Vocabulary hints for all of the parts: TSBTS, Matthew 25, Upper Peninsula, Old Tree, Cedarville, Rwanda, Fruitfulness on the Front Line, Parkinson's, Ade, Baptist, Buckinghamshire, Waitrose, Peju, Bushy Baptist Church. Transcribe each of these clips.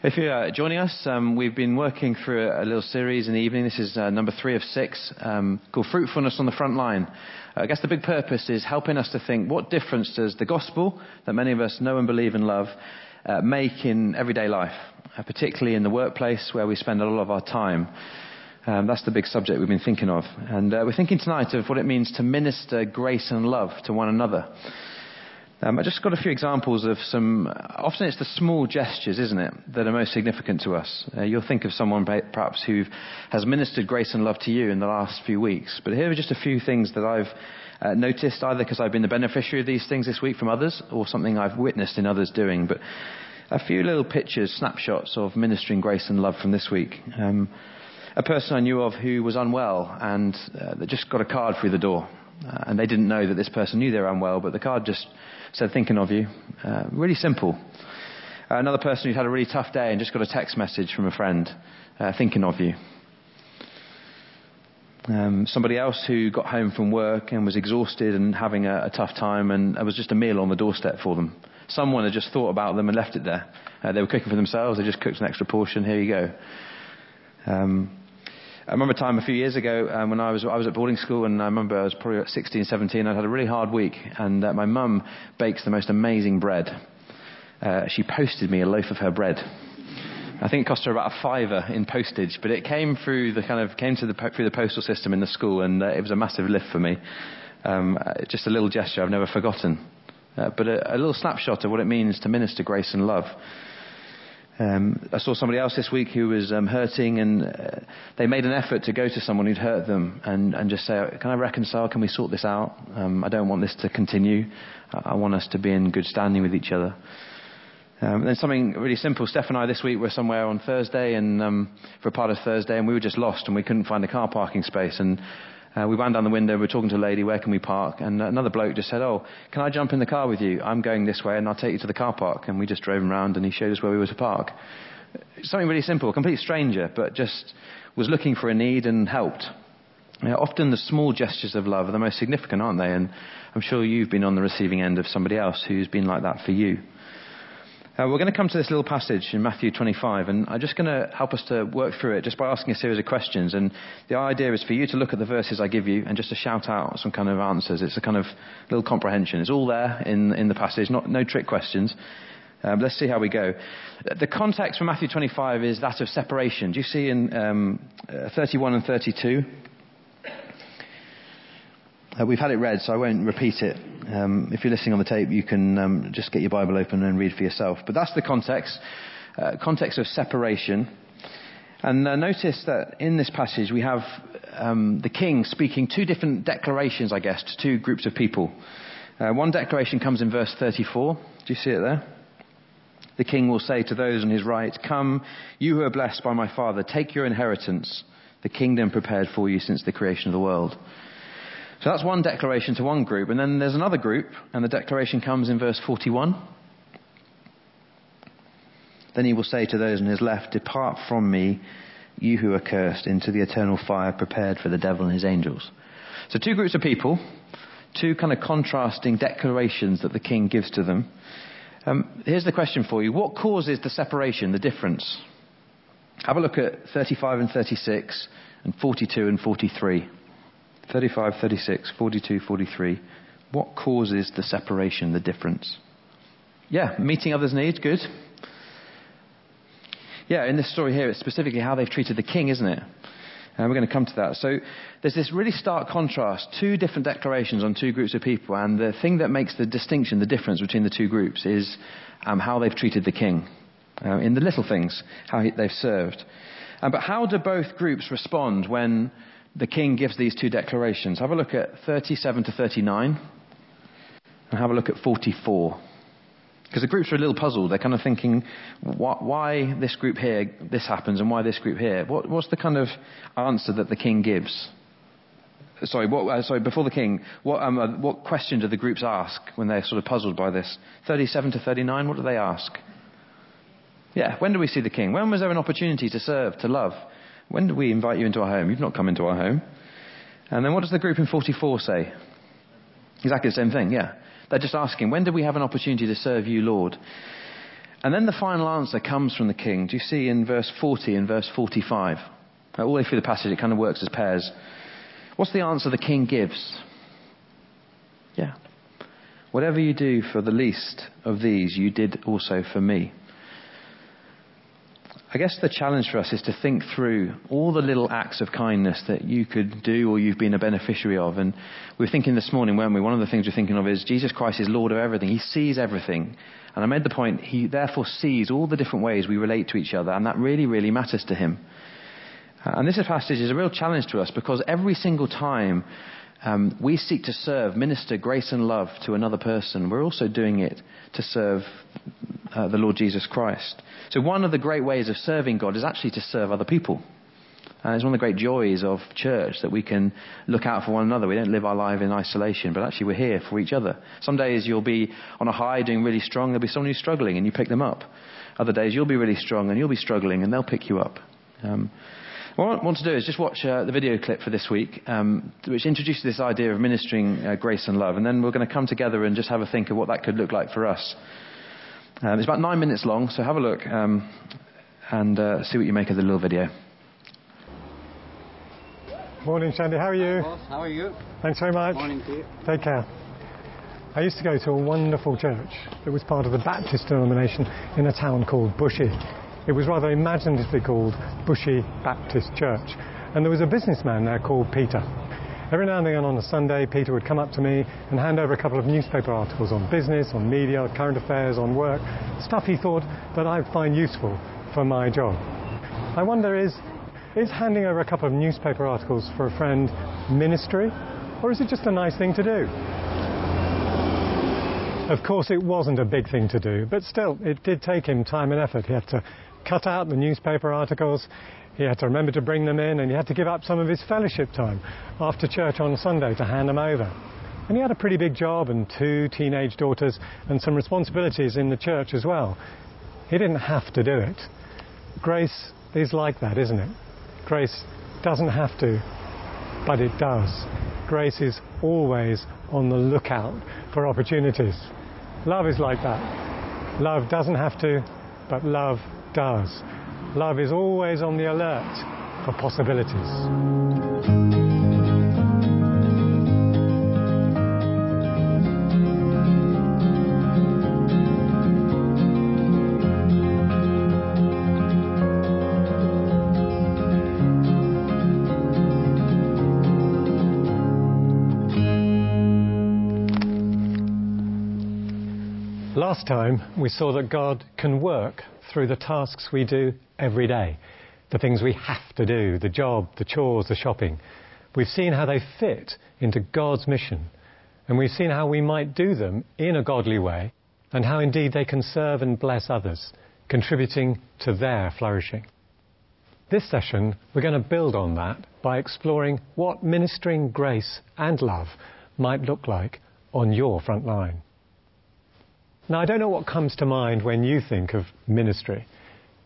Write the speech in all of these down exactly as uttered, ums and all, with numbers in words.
If you're joining us, um, we've been working through a little series in the evening. This is uh, number three of six, um, called Fruitfulness on the Front Line. Uh, I guess the big purpose is helping us to think, what difference does the gospel that many of us know and believe and love uh, make in everyday life, uh, particularly in the workplace where we spend a lot of our time? Um, that's the big subject we've been thinking of. And uh, we're thinking tonight of what it means to minister grace and love to one another. Um, I just got a few examples of some, often it's the small gestures, isn't it, that are most significant to us. Uh, you'll think of someone perhaps who has ministered grace and love to you in the last few weeks. But here are just a few things that I've uh, noticed, either because I've been the beneficiary of these things this week from others, or something I've witnessed in others doing. But a few little pictures, snapshots of ministering grace and love from this week. Um, a person I knew of who was unwell and uh, they just got a card through the door. Uh, and they didn't know that this person knew they were unwell, but the card just said, "Thinking of you." Uh, really simple. Uh, another person who'd had a really tough day and just got a text message from a friend, uh, "Thinking of you." Um, somebody else who got home from work and was exhausted and having a, a tough time, and it was just a meal on the doorstep for them. Someone had just thought about them and left it there. Uh, they were cooking for themselves, they just cooked an extra portion, here you go. Um, I remember a time a few years ago um, when I was I was at boarding school, and I remember I was probably about sixteen, seventeen. I'd had a really hard week, and uh, my mum bakes the most amazing bread. Uh, she posted me a loaf of her bread. I think it cost her about a fiver in postage, but it came through the kind of came to the through the postal system in the school, and uh, it was a massive lift for me. Um, just a little gesture I've never forgotten, uh, but a, a little snapshot of what it means to minister grace and love. Um, I saw somebody else this week who was um, hurting, and uh, they made an effort to go to someone who'd hurt them and, and just say, "Can I reconcile? Can we sort this out? Um, I don't want this to continue. I, I want us to be in good standing with each other." Um, and then something really simple. Steph and I this week were somewhere on Thursday and um, for a part of Thursday, and we were just lost and we couldn't find a car parking space. And uh, we wound down the window, we were talking to a lady, "Where can we park?" And another bloke just said, "Oh, can I jump in the car with you? I'm going this way and I'll take you to the car park." And we just drove him round and he showed us where we were to park. Something really simple, a complete stranger, but just was looking for a need and helped. You know, often the small gestures of love are the most significant, aren't they? And I'm sure you've been on the receiving end of somebody else who's been like that for you. Uh, we're going to come to this little passage in Matthew twenty-five, and I'm just going to help us to work through it just by asking a series of questions. And the idea is for you to look at the verses I give you and just to shout out some kind of answers. It's a kind of little comprehension. It's all there in, in the passage, not no trick questions. Um, let's see how we go. The context for Matthew twenty-five is that of separation. Do you see in um, uh, thirty-one and thirty-two? Uh, we've had it read, so I won't repeat it. Um, if you're listening on the tape, you can um, just get your Bible open and read for yourself. But that's the context, uh, context of separation. And uh, notice that in this passage we have um, the king speaking two different declarations, I guess, to two groups of people. Uh, one declaration comes in verse thirty-four. Do you see it there? "The king will say to those on his right, 'Come, you who are blessed by my Father, take your inheritance, the kingdom prepared for you since the creation of the world.'" So that's one declaration to one group. And then there's another group, and the declaration comes in verse forty-one. "Then he will say to those on his left, 'Depart from me, you who are cursed, into the eternal fire prepared for the devil and his angels.'" So two groups of people, two kind of contrasting declarations that the king gives to them. Um, here's the question for you. What causes the separation, the difference? Have a look at thirty-five and thirty-six and forty-two and forty-three. thirty-five, thirty-six, forty-two, forty-three. What causes the separation, the difference? Yeah, meeting others' needs, good. Yeah, in this story here, it's specifically how they've treated the king, isn't it? And we're going to come to that. So there's this really stark contrast, two different declarations on two groups of people, and the thing that makes the distinction, the difference between the two groups is um, how they've treated the king, uh, in the little things, how he, they've served. Um, but how do both groups respond when the king gives these two declarations? Have a look at thirty-seven to thirty-nine and have a look at forty-four. Because the groups are a little puzzled. They're kind of thinking, wh- why this group here, this happens, and why this group here? What, what's the kind of answer that the king gives? Sorry, what, uh, sorry. Before the king, what, um, uh, what question do the groups ask when they're sort of puzzled by this? thirty-seven to thirty-nine, what do they ask? Yeah, when do we see the king? When was there an opportunity to serve, to love? When do we invite you into our home? You've not come into our home. And then what does the group in forty-four say? Exactly the same thing, yeah. They're just asking, when did we have an opportunity to serve you, Lord? And then the final answer comes from the king. Do you see in verse forty and verse forty-five? All the way through the passage, it kind of works as pairs. What's the answer the king gives? Yeah. Whatever you do for the least of these, you did also for me. I guess the challenge for us is to think through all the little acts of kindness that you could do or you've been a beneficiary of. And we were thinking this morning, weren't we? One of the things we're thinking of is Jesus Christ is Lord of everything. He sees everything. And I made the point, he therefore sees all the different ways we relate to each other. And that really, really matters to him. And this passage is a real challenge to us because every single time Um, we seek to serve, minister grace and love to another person, we're also doing it to serve uh, the Lord Jesus Christ. So one of the great ways of serving God is actually to serve other people. And it's one of the great joys of church that we can look out for one another. We don't live our life in isolation, but actually we're here for each other. Some days you'll be on a high doing really strong, there'll be someone who's struggling and you pick them up. Other days you'll be really strong and you'll be struggling and they'll pick you up. Um, What I want to do is just watch uh, the video clip for this week, um, which introduces this idea of ministering uh, grace and love. And then we're going to come together and just have a think of what that could look like for us. Um, it's about nine minutes long, so have a look um, and uh, see what you make of the little video. Morning, Shandy. How are you? Hi, boss. How are you? Thanks very much. Morning to you. Take care. I used to go to a wonderful church that was part of the Baptist denomination in a town called Bushy. It was rather imaginatively called Bushy Baptist Church. And there was a businessman there called Peter. Every now and then on a Sunday, Peter would come up to me and hand over a couple of newspaper articles on business, on media, current affairs, on work, stuff he thought that I'd find useful for my job. I wonder, is, is handing over a couple of newspaper articles for a friend ministry, or is it just a nice thing to do? Of course, it wasn't a big thing to do, but still, it did take him time and effort. He had to cut out the newspaper articles, he had to remember to bring them in, and he had to give up some of his fellowship time after church on Sunday to hand them over. And he had a pretty big job and two teenage daughters and some responsibilities in the church as well. He didn't have to do it. Grace is like that, isn't it? Grace doesn't have to, but it does. Grace is always on the lookout for opportunities. Love is like that. Love doesn't have to, but love does. Love is always on the alert for possibilities. Last time we saw that God can work through the tasks we do every day, the things we have to do, the job, the chores, the shopping. We've seen how they fit into God's mission, and we've seen how we might do them in a godly way, and how indeed they can serve and bless others, contributing to their flourishing. This session we're going to build on that by exploring what ministering grace and love might look like on your front line. Now, I don't know what comes to mind when you think of ministry.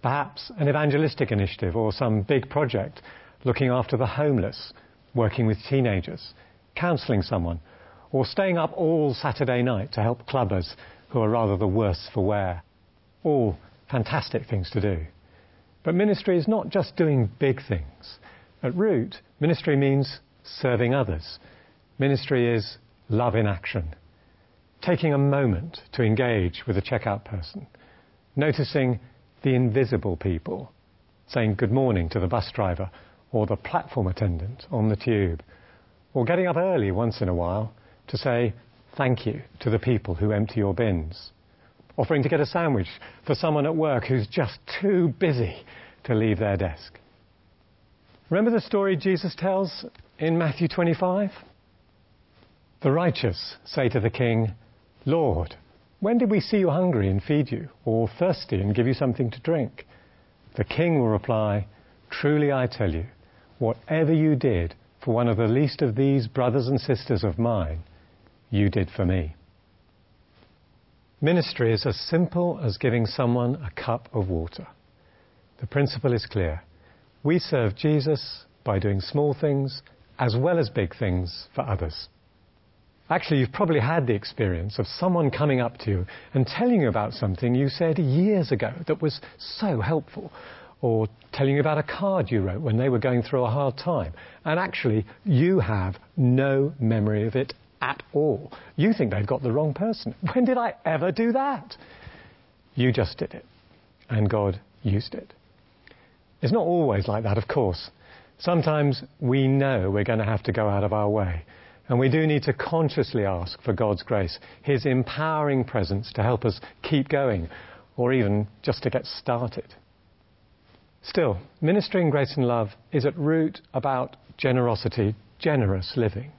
Perhaps an evangelistic initiative or some big project, looking after the homeless, working with teenagers, counselling someone, or staying up all Saturday night to help clubbers who are rather the worse for wear. All fantastic things to do. But ministry is not just doing big things. At root, ministry means serving others. Ministry is love in action. Taking a moment to engage with a checkout person, noticing the invisible people, saying good morning to the bus driver or the platform attendant on the tube, or getting up early once in a while to say thank you to the people who empty your bins, offering to get a sandwich for someone at work who's just too busy to leave their desk. Remember the story Jesus tells in Matthew twenty-five? The righteous say to the king, Lord, when did we see you hungry and feed you, or thirsty and give you something to drink? The king will reply, truly I tell you, whatever you did for one of the least of these brothers and sisters of mine, you did for me. Ministry is as simple as giving someone a cup of water. The principle is clear. We serve Jesus by doing small things as well as big things for others. Actually, you've probably had the experience of someone coming up to you and telling you about something you said years ago that was so helpful, or telling you about a card you wrote when they were going through a hard time, and actually you have no memory of it at all. You think they've got the wrong person. When did I ever do that? You just did it, and God used it. It's not always like that, of course. Sometimes we know we're going to have to go out of our way. And we do need to consciously ask for God's grace, His empowering presence to help us keep going, or even just to get started. Still, ministering grace and love is at root about generosity, generous living.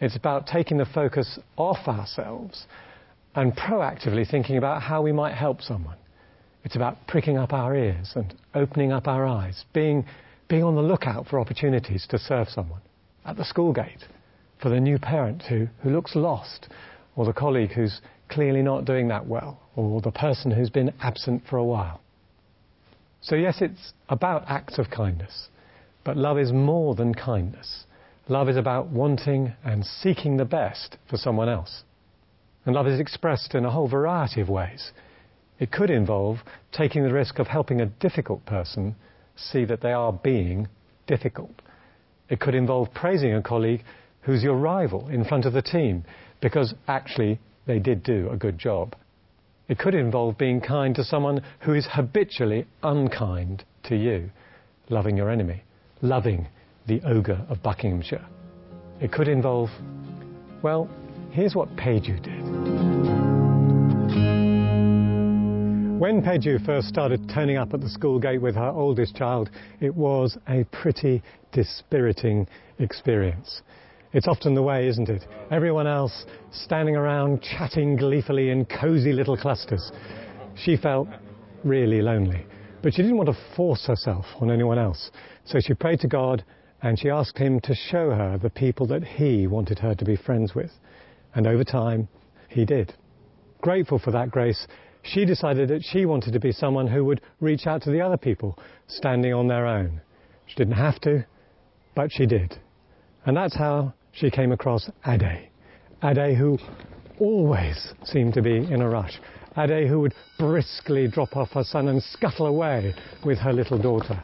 It's about taking the focus off ourselves and proactively thinking about how we might help someone. It's about pricking up our ears and opening up our eyes, being, being on the lookout for opportunities to serve someone at the school gate, for the new parent who, who looks lost, or the colleague who's clearly not doing that well, or the person who's been absent for a while. So yes, it's about acts of kindness, but love is more than kindness. Love is about wanting and seeking the best for someone else. And love is expressed in a whole variety of ways. It could involve taking the risk of helping a difficult person see that they are being difficult. It could involve praising a colleague who's your rival in front of the team, because actually they did do a good job. It could involve being kind to someone who is habitually unkind to you, loving your enemy, loving the ogre of Buckinghamshire. It could involve, well, here's what Peju did. When Peju first started turning up at the school gate with her oldest child, it was a pretty dispiriting experience. It's often the way, isn't it? Everyone else standing around chatting gleefully in cosy little clusters. She felt really lonely, but she didn't want to force herself on anyone else. So she prayed to God and she asked Him to show her the people that He wanted her to be friends with. And over time, He did. Grateful for that grace, she decided that she wanted to be someone who would reach out to the other people standing on their own. She didn't have to, but she did. And that's how she came across Ade. Ade, who always seemed to be in a rush. Ade, who would briskly drop off her son and scuttle away with her little daughter.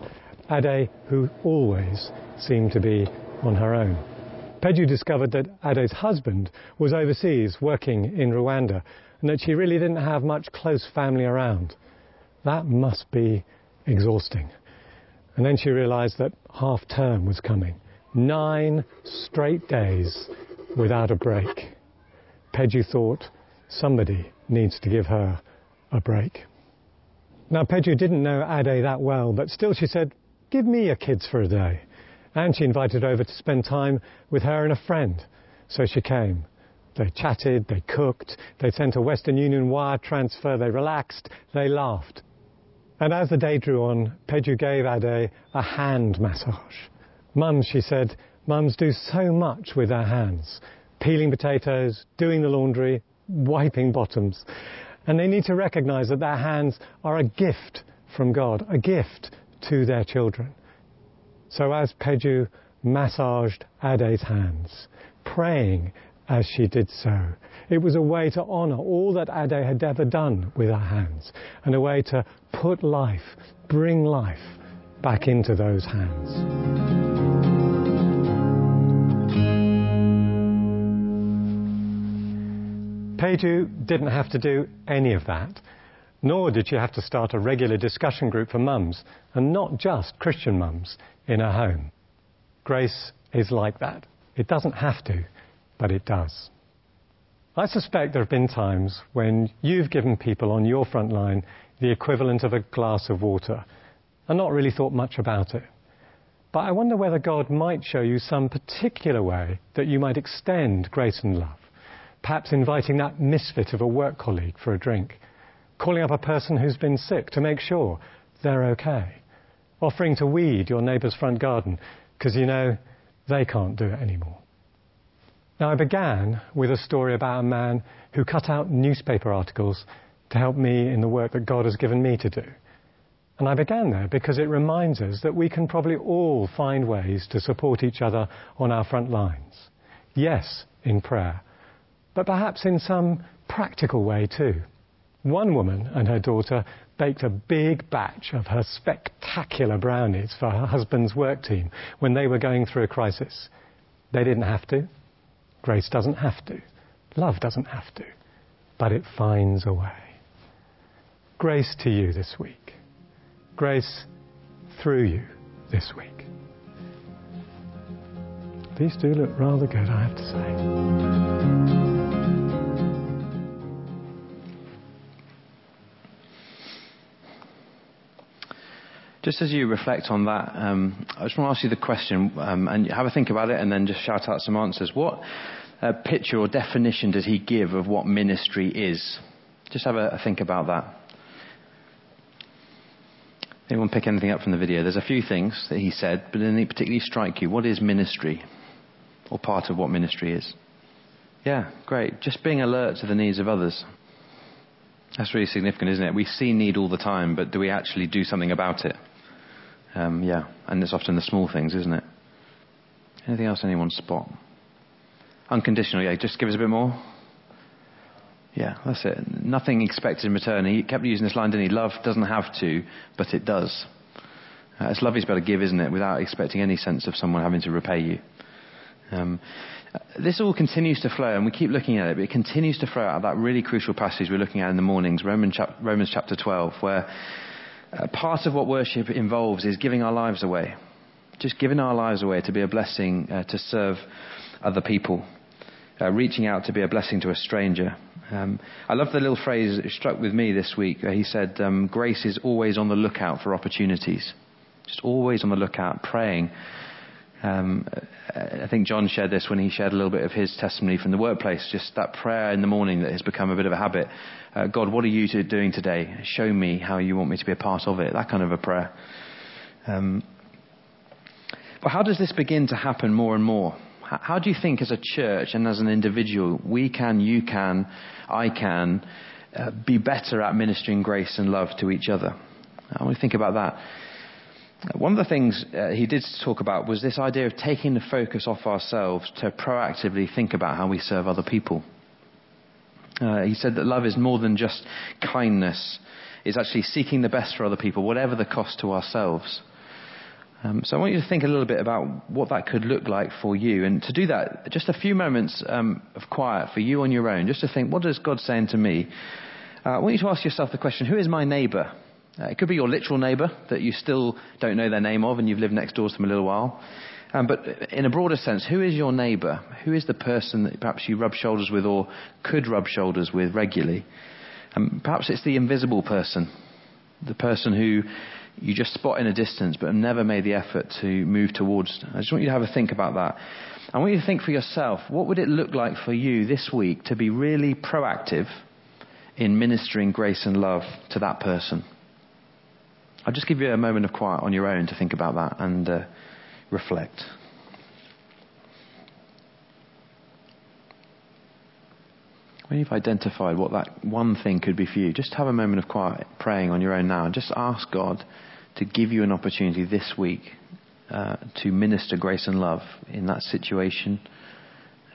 Ade, who always seemed to be on her own. Peju discovered that Ade's husband was overseas working in Rwanda and that she really didn't have much close family around. That must be exhausting. And then she realised that half term was coming. Nine straight days without a break. Peju thought somebody needs to give her a break. Now, Peju didn't know Ade that well, but still she said, give me your kids for a day. And she invited over to spend time with her and a friend. So she came. They chatted, they cooked, they sent a Western Union wire transfer, they relaxed, they laughed. And as the day drew on, Peju gave Ade a hand massage. Mums, she said, mums do so much with their hands, peeling potatoes, doing the laundry, wiping bottoms. And they need to recognise that their hands are a gift from God, a gift to their children. So as Peju massaged Ade's hands, praying as she did so, it was a way to honour all that Ade had ever done with her hands, and a way to put life, bring life back into those hands. Peju didn't have to do any of that, nor did she have to start a regular discussion group for mums, and not just Christian mums, in her home. Grace is like that. It doesn't have to, but it does. I suspect there have been times when you've given people on your front line the equivalent of a glass of water and not really thought much about it. But I wonder whether God might show you some particular way that you might extend grace and love. Perhaps inviting that misfit of a work colleague for a drink, calling up a person who's been sick to make sure they're okay, offering to weed your neighbour's front garden because, you know, they can't do it anymore. Now, I began with a story about a man who cut out newspaper articles to help me in the work that God has given me to do. And I began there because it reminds us that we can probably all find ways to support each other on our front lines. Yes, in prayer, but perhaps in some practical way too. One woman and her daughter baked a big batch of her spectacular brownies for her husband's work team when they were going through a crisis. They didn't have to. Grace doesn't have to. Love doesn't have to. But it finds a way. Grace to you this week. Grace through you this week. These do look rather good, I have to say. Just as you reflect on that, um, I just want to ask you the question, um, and have a think about it and then just shout out some answers. What uh, picture or definition did he give of what ministry is? Just have a, a think about that. Anyone pick anything up from the video? There's a few things that he said, but didn't they particularly strike you? What is ministry? Or part of what ministry is? Yeah, great. Just being alert to the needs of others. That's really significant, isn't it? We see need all the time, but do we actually do something about it? Um, yeah, and it's often the small things, isn't it? Anything else anyone spot? Unconditional, yeah. Just give us a bit more. Yeah, that's it. Nothing expected in return. He kept using this line, didn't he? Love doesn't have to, but it does. Uh, it's lovely, it's better give, isn't it? Without expecting any sense of someone having to repay you. Um, this all continues to flow, and we keep looking at it, but it continues to flow out of that really crucial passage we're looking at in the mornings, Romans, chap- Romans chapter twelve, where uh, part of what worship involves is giving our lives away. Just giving our lives away to be a blessing, uh, to serve other people. Uh, reaching out to be a blessing to a stranger. Um, I love the little phrase that struck with me this week. He said, um, grace is always on the lookout for opportunities. Just always on the lookout, praying. Um, I think John shared this when he shared a little bit of his testimony from the workplace, just that prayer in the morning that has become a bit of a habit. Uh, God, what are you doing today? Show me how you want me to be a part of it. That kind of a prayer. Um, but how does this begin to happen more and more? How do you think as a church and as an individual, we can, you can, I can, uh, be better at ministering grace and love to each other? I want to think about that. One of the things uh, he did talk about was this idea of taking the focus off ourselves to proactively think about how we serve other people. Uh, he said that love is more than just kindness. It's actually seeking the best for other people, whatever the cost to ourselves. Um, so I want you to think a little bit about what that could look like for you. And to do that, just a few moments um, of quiet for you on your own, just to think, what is God saying to me? Uh, I want you to ask yourself the question, who is my neighbour? Uh, it could be your literal neighbour that you still don't know their name of and you've lived next door to them a little while. Um, but in a broader sense, who is your neighbour? Who is the person that perhaps you rub shoulders with or could rub shoulders with regularly? Um, perhaps it's the invisible person, the person who you just spot in a distance but have never made the effort to move towards. I just want you to have a think about that. I want you to think for yourself, what would it look like for you this week to be really proactive in ministering grace and love to that person? I'll just give you a moment of quiet on your own to think about that and uh, reflect. When you've identified what that one thing could be for you, just have a moment of quiet praying on your own now. Just ask God to give you an opportunity this week uh, to minister grace and love in that situation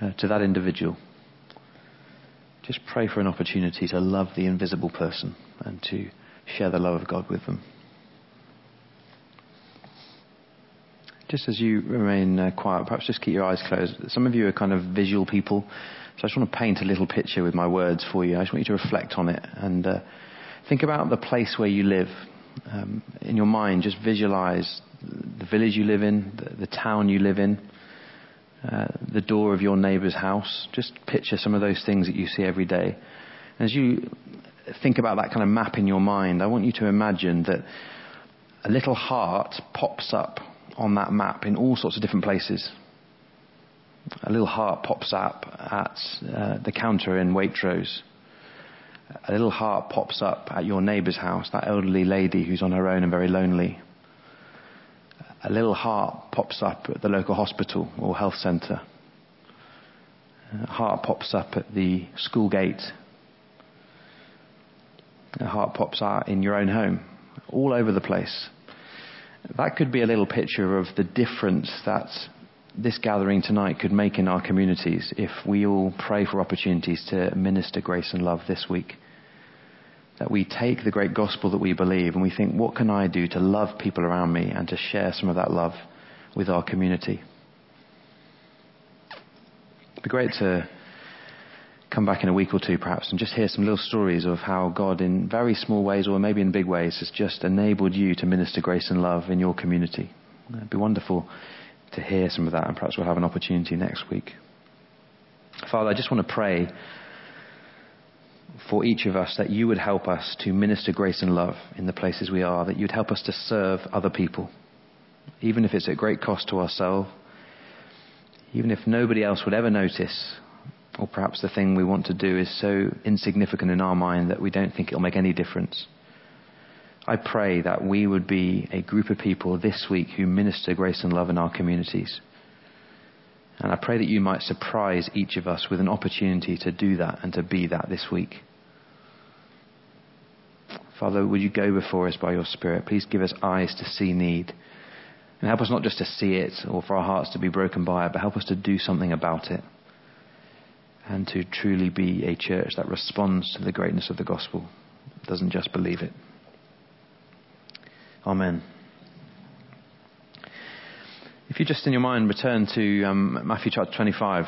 uh, to that individual. Just pray for an opportunity to love the invisible person and to share the love of God with them. Just as you remain uh, quiet, perhaps just keep your eyes closed. Some of you are kind of visual people, so I just want to paint a little picture with my words for you. I just want you to reflect on it and uh, think about the place where you live. Um, in your mind, just visualize the village you live in, the, the town you live in, uh, the door of your neighbour's house. Just picture some of those things that you see every day. And as you think about that kind of map in your mind, I want you to imagine that a little heart pops up on that map in all sorts of different places. A little heart pops up at uh, the counter in Waitrose. A little heart pops up at your neighbour's house, that elderly lady who's on her own and very lonely. A little heart pops up at the local hospital or health centre. A heart pops up at the school gate. A heart pops out in your own home, all over the place. That could be a little picture of the difference that this gathering tonight could make in our communities if we all pray for opportunities to minister grace and love this week. That we take the great gospel that we believe and we think, what can I do to love people around me and to share some of that love with our community? It'd be great to come back in a week or two perhaps and just hear some little stories of how God in very small ways or maybe in big ways has just enabled you to minister grace and love in your community. It'd be wonderful to hear some of that, and perhaps we'll have an opportunity next week. Father, I just want to pray for each of us that you would help us to minister grace and love in the places we are, that you'd help us to serve other people, even if it's at great cost to ourselves, even if nobody else would ever notice, or perhaps the thing we want to do is so insignificant in our mind that we don't think it'll make any difference. I pray that we would be a group of people this week who minister grace and love in our communities. And I pray that you might surprise each of us with an opportunity to do that and to be that this week. Father, would you go before us by your Spirit? Please give us eyes to see need. And help us not just to see it or for our hearts to be broken by it, but help us to do something about it. And to truly be a church that responds to the greatness of the gospel, doesn't just believe it. Amen. If you just in your mind return to um, Matthew chapter twenty-five,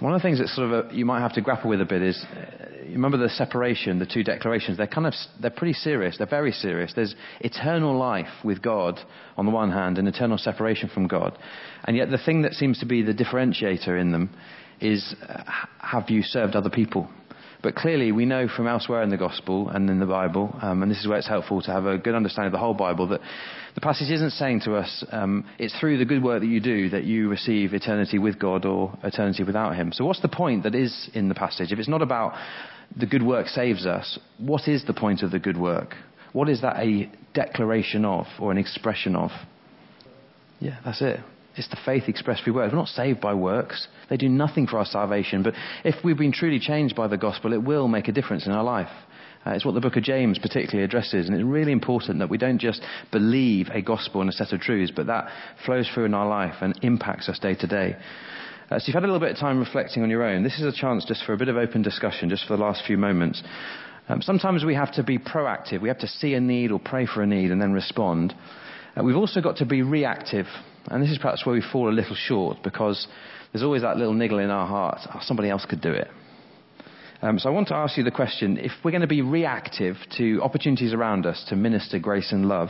one of the things that sort of a, you might have to grapple with a bit is, uh, you remember the separation, the two declarations. They're kind of they're pretty serious. They're very serious. There's eternal life with God on the one hand, and eternal separation from God, and yet the thing that seems to be the differentiator in them is, uh, have you served other people? But clearly we know from elsewhere in the gospel and in the Bible, um, and this is where it's helpful to have a good understanding of the whole Bible, that the passage isn't saying to us, um, it's through the good work that you do that you receive eternity with God or eternity without him. So what's the point that is in the passage? If it's not about the good work saves us, what is the point of the good work? What is that a declaration of or an expression of? Yeah, that's it. It's the faith expressed through works. We're not saved by works. They do nothing for our salvation. But if we've been truly changed by the gospel, it will make a difference in our life. Uh, it's what the book of James particularly addresses. And it's really important that we don't just believe a gospel and a set of truths, but that flows through in our life and impacts us day to day. Uh, so you've had a little bit of time reflecting on your own. This is a chance just for a bit of open discussion, just for the last few moments. Um, sometimes we have to be proactive. We have to see a need or pray for a need and then respond. Uh, we've also got to be reactive. And this is perhaps where we fall a little short, because there's always that little niggle in our hearts. Oh, somebody else could do it. Um, so I want to ask you the question, if we're going to be reactive to opportunities around us to minister grace and love,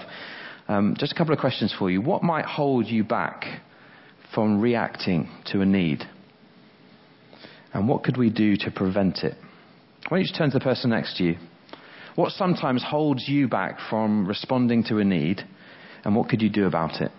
um, just a couple of questions for you. What might hold you back from reacting to a need? And what could we do to prevent it? Why don't you just turn to the person next to you? What sometimes holds you back from responding to a need? And what could you do about it?